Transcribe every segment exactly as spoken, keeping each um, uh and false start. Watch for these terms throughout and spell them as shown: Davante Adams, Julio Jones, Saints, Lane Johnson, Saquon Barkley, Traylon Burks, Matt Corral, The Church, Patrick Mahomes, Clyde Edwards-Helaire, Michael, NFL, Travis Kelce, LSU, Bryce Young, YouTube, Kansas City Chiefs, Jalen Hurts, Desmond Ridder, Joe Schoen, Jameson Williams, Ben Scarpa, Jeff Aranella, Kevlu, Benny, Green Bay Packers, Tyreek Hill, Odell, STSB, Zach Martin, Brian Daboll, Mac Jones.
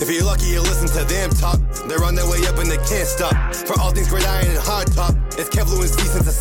If you're lucky, you listen to them talk. They're on their way up and they can't stop. For all things gridiron and hard top, it's Kevlu and Since the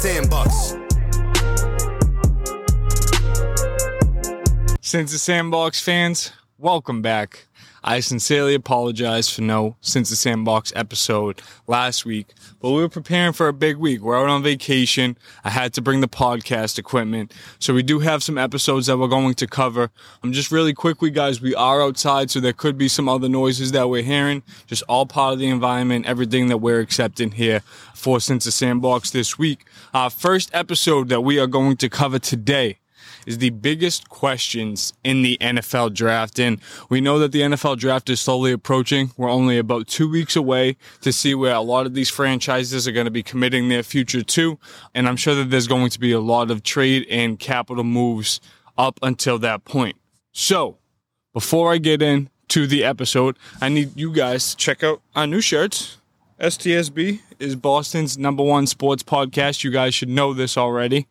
Sandbox. Since the Sandbox fans, welcome back. I sincerely apologize for no Since the Sandbox episode last week, but we were preparing for a big week. We're out on vacation. I had to bring the podcast equipment, so we do have some episodes that we're going to cover. I'm just really quickly, guys, we are outside, so there could be some other noises that we're hearing. Just all part of the environment, everything that we're accepting here for Since the Sandbox this week. Our first episode that we are going to cover today is the biggest questions in the N F L draft. And we know that the N F L draft is slowly approaching. We're only about two weeks away to see where a lot of these franchises are going to be committing their future to. And I'm sure that there's going to be a lot of trade and capital moves up until that point. So before I get into the episode, I need you guys to check out our new shirts. S T S B is Boston's number one sports podcast. You guys should know this already.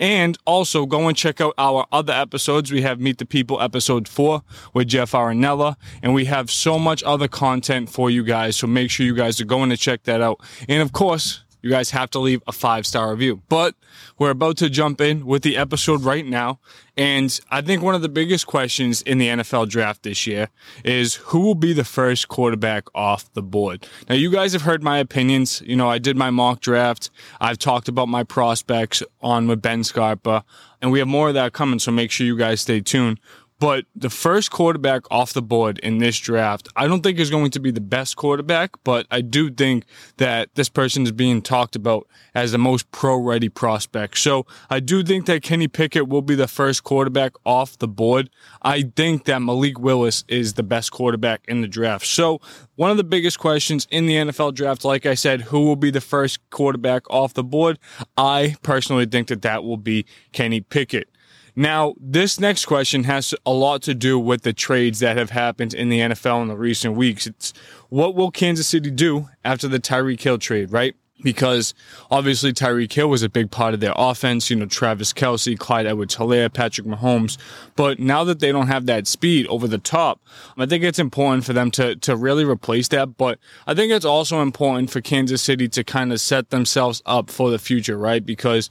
And also, go and check out our other episodes. We have Meet the People episode four with Jeff Aranella, and we have so much other content for you guys, so make sure you guys are going to check that out. And of course, you guys have to leave a five-star review. But we're about to jump in with the episode right now, and I think one of the biggest questions in the N F L draft this year is who will be the first quarterback off the board. Now, you guys have heard my opinions. You know, I did my mock draft. I've talked about my prospects on with Ben Scarpa, and we have more of that coming, so make sure you guys stay tuned. But the first quarterback off the board in this draft, I don't think is going to be the best quarterback, but I do think that this person is being talked about as the most pro-ready prospect. So I do think that Kenny Pickett will be the first quarterback off the board. I think that Malik Willis is the best quarterback in the draft. So one of the biggest questions in the N F L draft, like I said, who will be the first quarterback off the board? I personally think that that will be Kenny Pickett. Now, this next question has a lot to do with the trades that have happened in the N F L in the recent weeks. It's what will Kansas City do after the Tyreek Hill trade, right? Because obviously Tyreek Hill was a big part of their offense. You know, Travis Kelce, Clyde Edwards-Helaire, Patrick Mahomes. But now that they don't have that speed over the top, I think it's important for them to, to really replace that. But I think it's also important for Kansas City to kind of set themselves up for the future, right? Because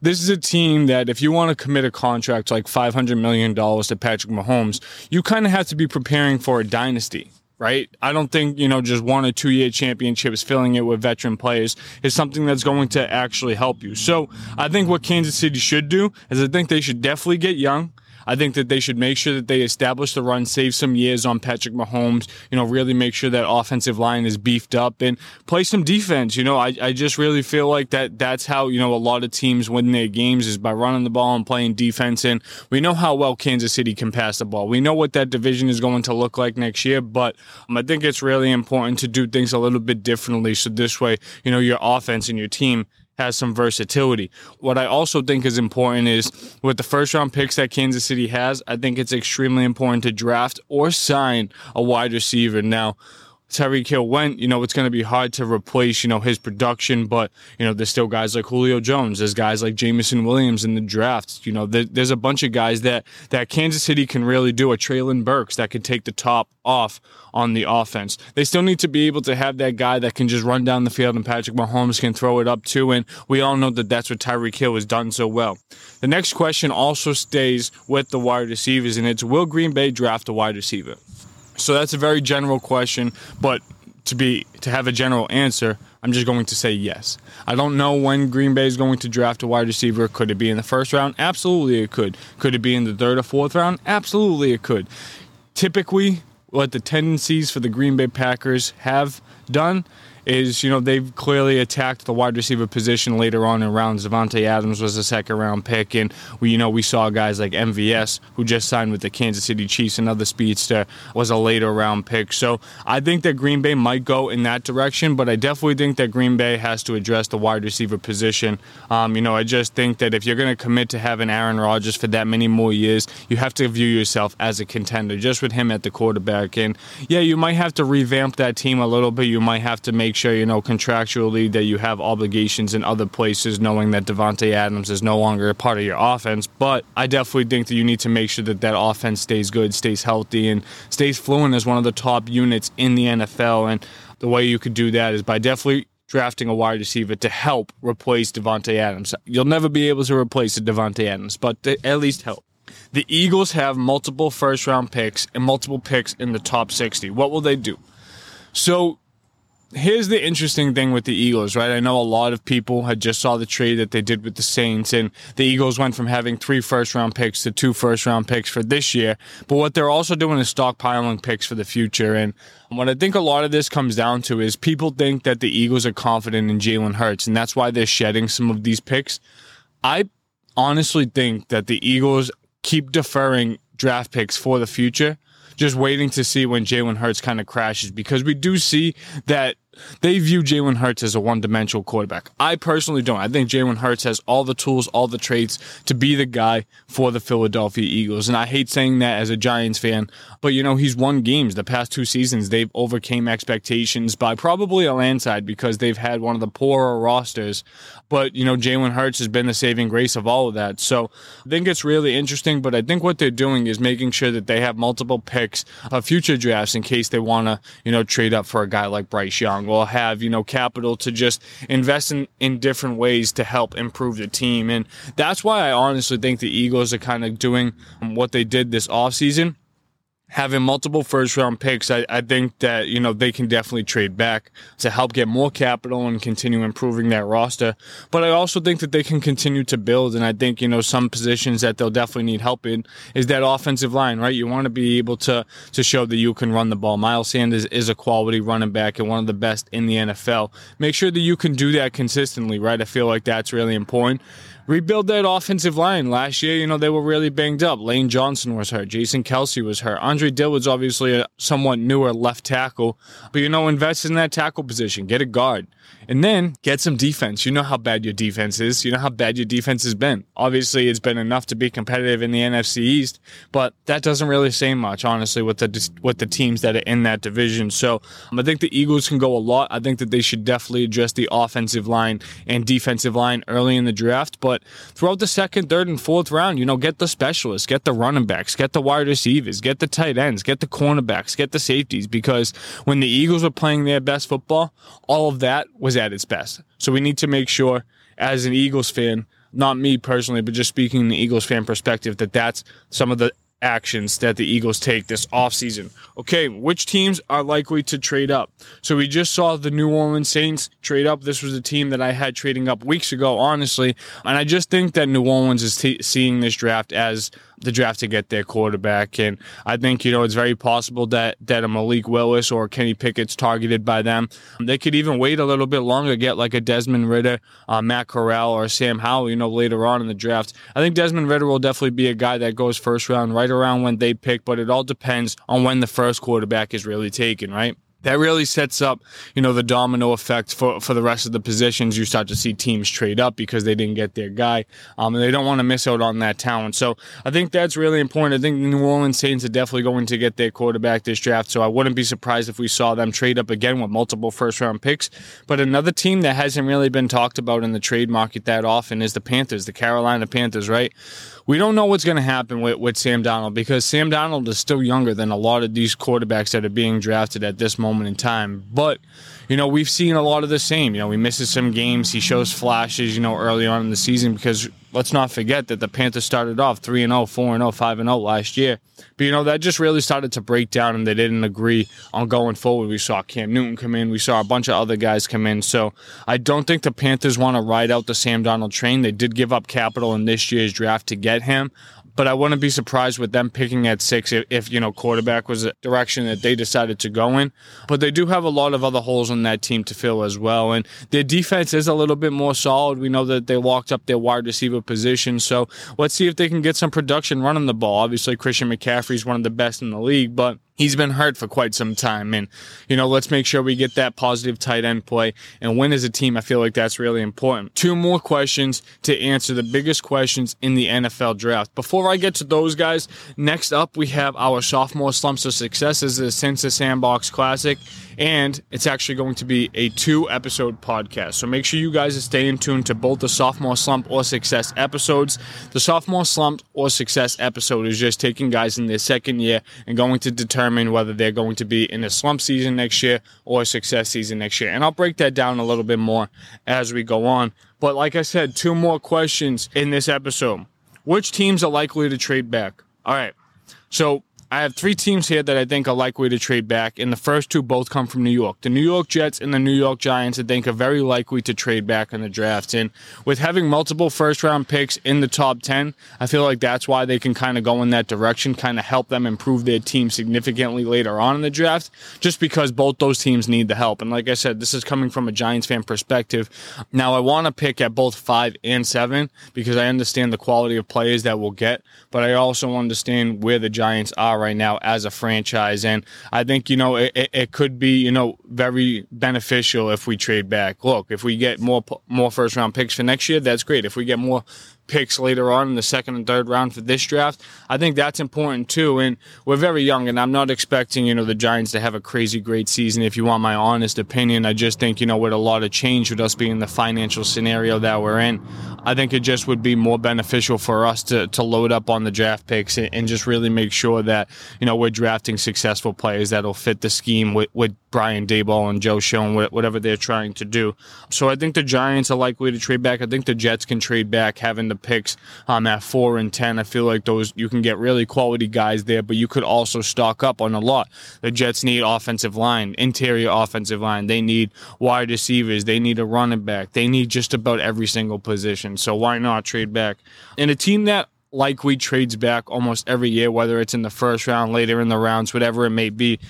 this is a team that if you want to commit a contract like five hundred million dollars to Patrick Mahomes, you kind of have to be preparing for a dynasty, right? I don't think, you know, just one or two-year championships, filling it with veteran players is something that's going to actually help you. So I think what Kansas City should do is I think they should definitely get young. I think that they should make sure that they establish the run, save some years on Patrick Mahomes, you know, really make sure that offensive line is beefed up and play some defense. You know, I, I just really feel like that that's how, you know, a lot of teams win their games is by running the ball and playing defense. And we know how well Kansas City can pass the ball. We know what that division is going to look like next year, but um, I think it's really important to do things a little bit differently. So this way, you know, your offense and your team has some versatility. What I also think is important is with the first round picks that Kansas City has, I think it's extremely important to draft or sign a wide receiver. Now, Tyreek Hill went, you know, it's going to be hard to replace, you know, his production, but, you know, there's still guys like Julio Jones, there's guys like Jameson Williams in the draft, you know, there, there's a bunch of guys that, that Kansas City can really do, a Traylon Burks that can take the top off on the offense. They still need to be able to have that guy that can just run down the field and Patrick Mahomes can throw it up to, and we all know that that's what Tyreek Hill has done so well. The next question also stays with the wide receivers, and it's will Green Bay draft a wide receiver? So that's a very general question, but to be to have a general answer, I'm just going to say yes. I don't know when Green Bay is going to draft a wide receiver. Could it be in the first round? Absolutely it could. Could it be in the third or fourth round? Absolutely it could. Typically, what the tendencies for the Green Bay Packers have done is, you know, they've clearly attacked the wide receiver position later on in rounds. Davante Adams was a second-round pick, and, we, you know, we saw guys like M V S, who just signed with the Kansas City Chiefs, another speedster, was a later-round pick. So I think that Green Bay might go in that direction, but I definitely think that Green Bay has to address the wide receiver position. Um, you know, I just think that if you're going to commit to having Aaron Rodgers for that many more years, you have to view yourself as a contender, just with him at the quarterback. And, yeah, you might have to revamp that team a little bit. You might have to make sure, you know, contractually that you have obligations in other places, knowing that Davante Adams is no longer a part of your offense. But I definitely think that you need to make sure that that offense stays good, stays healthy, and stays fluent as one of the top units in the N F L. And the way you could do that is by definitely drafting a wide receiver to help replace Davante Adams. You'll never be able to replace a Davante Adams, but to at least help. The Eagles have multiple first-round picks and multiple picks in the top sixty. What will they do? So here's the interesting thing with the Eagles, right? I know a lot of people had just saw the trade that they did with the Saints, and the Eagles went from having three first-round picks to two first-round picks for this year. But what they're also doing is stockpiling picks for the future. And what I think a lot of this comes down to is people think that the Eagles are confident in Jalen Hurts, and that's why they're shedding some of these picks. I honestly think that the Eagles keep deferring draft picks for the future, just waiting to see when Jalen Hurts kind of crashes, because we do see that they view Jalen Hurts as a one-dimensional quarterback. I personally don't. I think Jalen Hurts has all the tools, all the traits to be the guy for the Philadelphia Eagles. And I hate saying that as a Giants fan, but, you know, he's won games. The past two seasons, they've overcame expectations by probably a landslide because they've had one of the poorer rosters. But, you know, Jalen Hurts has been the saving grace of all of that. So I think it's really interesting, but I think what they're doing is making sure that they have multiple picks of future drafts in case they want to, you know, trade up for a guy like Bryce Young. Will have, you know, capital to just invest in, in different ways to help improve the team. And that's why I honestly think the Eagles are kind of doing what they did this offseason. Having multiple first-round picks, I, I think that, you know, they can definitely trade back to help get more capital and continue improving that roster. But I also think that they can continue to build, and I think, you know, some positions that they'll definitely need help in is that offensive line, right? You want to be able to to show that you can run the ball. Miles Sanders is a quality running back and one of the best in the N F L. Make sure that you can do that consistently, right? I feel like that's really important. Rebuild that offensive line. Last year, you know, they were really banged up. Lane Johnson was hurt. Jason Kelsey was hurt. Andre Dillard's obviously a somewhat newer left tackle. But, you know, invest in that tackle position. Get a guard. And then get some defense. You know how bad your defense is. You know how bad your defense has been. Obviously, it's been enough to be competitive in the N F C East. But that doesn't really say much, honestly, with the with the teams that are in that division. So um, I think the Eagles can go a lot. I think that they should definitely address the offensive line and defensive line early in the draft. But throughout the second, third, and fourth round, you know, get the specialists, get the running backs, get the wide receivers, get the tight ends, get the cornerbacks, get the safeties, because when the Eagles were playing their best football, all of that was at its best. So we need to make sure, as an Eagles fan, not me personally, but just speaking in the Eagles fan perspective, that that's some of the actions that the Eagles take this offseason. Okay, which teams are likely to trade up? So we just saw the New Orleans Saints trade up. This was a team that I had trading up weeks ago, honestly. And I just think that New Orleans is t- seeing this draft as the draft to get their quarterback. And I think, you know, it's very possible that, that a Malik Willis or Kenny Pickett's targeted by them. They could even wait a little bit longer, get like a Desmond Ridder, uh, Matt Corral, or Sam Howell, you know, later on in the draft. I think Desmond Ridder will definitely be a guy that goes first round right around when they pick, but it all depends on when the first quarterback is really taken, right? That really sets up, you know, the domino effect for, for the rest of the positions. You start to see teams trade up because they didn't get their guy, um, and they don't want to miss out on that talent. So I think that's really important. I think the New Orleans Saints are definitely going to get their quarterback this draft, so I wouldn't be surprised if we saw them trade up again with multiple first-round picks. But another team that hasn't really been talked about in the trade market that often is the Panthers, the Carolina Panthers, right? We don't know what's going to happen with, with Sam Darnold, because Sam Darnold is still younger than a lot of these quarterbacks that are being drafted at this moment in time. But, you know, we've seen a lot of the same. You know, he misses some games. He shows flashes, you know, early on in the season, because let's not forget that the Panthers started off three and oh, four and oh, five and oh last year. But, you know, that just really started to break down, and they didn't agree on going forward. We saw Cam Newton come in. We saw a bunch of other guys come in. So I don't think the Panthers want to ride out the Sam Darnold train. They did give up capital in this year's draft to get him, but I wouldn't be surprised with them picking at six if, if, you know, quarterback was the direction that they decided to go in. But they do have a lot of other holes on that team to fill as well, and their defense is a little bit more solid. We know that they locked up their wide receiver position, so let's see if they can get some production running the ball. Obviously, Christian McCaffrey's one of the best in the league, but he's been hurt for quite some time, and, you know, let's make sure we get that positive tight end play and win as a team. I feel like that's really important. Two more questions to answer, the biggest questions in the N F L draft. Before before I get to those guys, next up we have our sophomore slumps or successes, the Since the Sandbox Classic, and it's actually going to be a two-episode podcast. So make sure you guys stay in tune to both the sophomore slump or success episodes. The sophomore slump or success episode is just taking guys in their second year and going to determine whether they're going to be in a slump season next year or a success season next year. And I'll break that down a little bit more as we go on. But like I said, two more questions in this episode. Which teams are likely to trade back? All right. So I have three teams here that I think are likely to trade back, and the first two both come from New York. The New York Jets and the New York Giants, I think, are very likely to trade back in the draft. And with having multiple first-round picks in the top ten, I feel like that's why they can kind of go in that direction, kind of help them improve their team significantly later on in the draft, just because both those teams need the help. And like I said, this is coming from a Giants fan perspective. Now, I want to pick at both five and seven because I understand the quality of players that we'll get, but I also understand where the Giants are right now as a franchise, and I think, you know, it, it could be, you know, very beneficial if we trade back. Look, if we get more more first round picks for next year, that's great. If we get more picks later on in the second and third round for this draft, I think that's important too. And we're very young, and I'm not expecting, you know, the Giants to have a crazy great season, if you want my honest opinion. I just think, you know, with a lot of change, with us being in the financial scenario that we're in, I think it just would be more beneficial for us to, to load up on the draft picks and, and just really make sure that, you know, we're drafting successful players that'll fit the scheme with, with Brian Daboll and Joe Schoen, whatever they're trying to do. So I think the Giants are likely to trade back. I think the Jets can trade back, having the picks um, at four and ten. I feel like those, you can get really quality guys there, but you could also stock up on a lot. The Jets need offensive line, interior offensive line. They need wide receivers. They need a running back. They need just about every single position. So why not trade back? And a team that likely trades back almost every year, whether it's in the first round, later in the rounds, whatever it may be,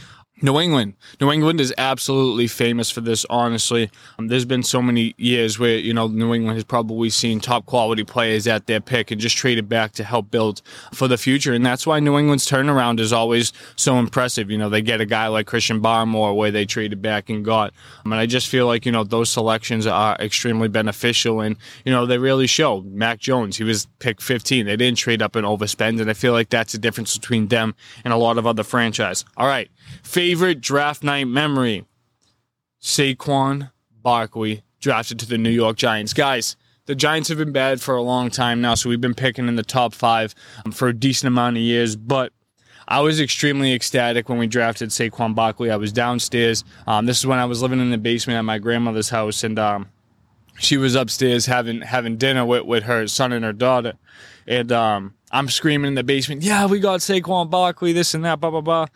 New England. New England is absolutely famous for this, honestly. Um, there's been so many years where, you know, New England has probably seen top quality players at their pick and just traded back to help build for the future. And that's why New England's turnaround is always so impressive. You know, they get a guy like Christian Barmore where they traded back and got. Um, and I just feel like, you know, those selections are extremely beneficial. And, you know, they really show. Mac Jones, he was pick fifteen. They didn't trade up and overspend. And I feel like that's the difference between them and a lot of other franchises. All right. Favorite draft night memory? Saquon Barkley drafted to the New York Giants. Guys, the Giants have been bad for a long time now, so we've been picking in the top five for a decent amount of years, but I was extremely ecstatic when we drafted Saquon Barkley. I was downstairs. Um, this is when I was living in the basement at my grandmother's house, and um, she was upstairs having having dinner with, with her son and her daughter, and um, I'm screaming in the basement, yeah, we got Saquon Barkley, this and that, blah, blah, blah.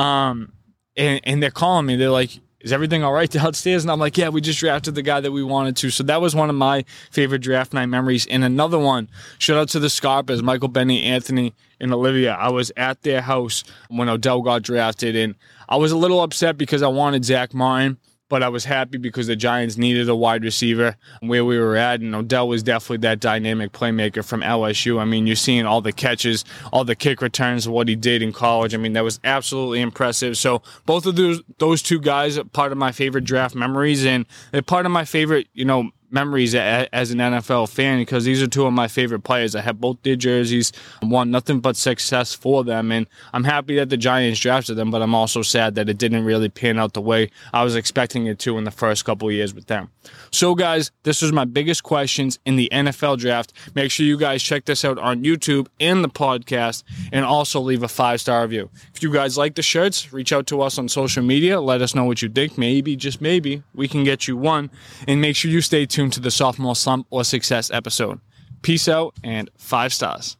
Um, and, and they're calling me. They're like, is everything all right downstairs? And I'm like, yeah, we just drafted the guy that we wanted to. So that was one of my favorite draft night memories. And another one, shout out to the Scarpas, Michael, Benny, Anthony, and Olivia. I was at their house when Odell got drafted, and I was a little upset because I wanted Zach Martin, but I was happy because the Giants needed a wide receiver where we were at, and Odell was definitely that dynamic playmaker from L S U. I mean, you're seeing all the catches, all the kick returns, what he did in college. I mean, that was absolutely impressive. So both of those those two guys are part of my favorite draft memories, and they're part of my favorite, you know, memories as an N F L fan, because these are two of my favorite players. I have both their jerseys. I want nothing but success for them, and I'm happy that the Giants drafted them, but I'm also sad that it didn't really pan out the way I was expecting it to in the first couple of years with them. So guys, this was my biggest questions in the N F L draft. Make sure you guys check this out on YouTube and the podcast, and also leave a five-star review. If you guys like the shirts, reach out to us on social media. Let us know what you think. Maybe, just maybe, we can get you one, and make sure you stay tuned to the Sophomore Slump or Success episode. Peace out and five stars.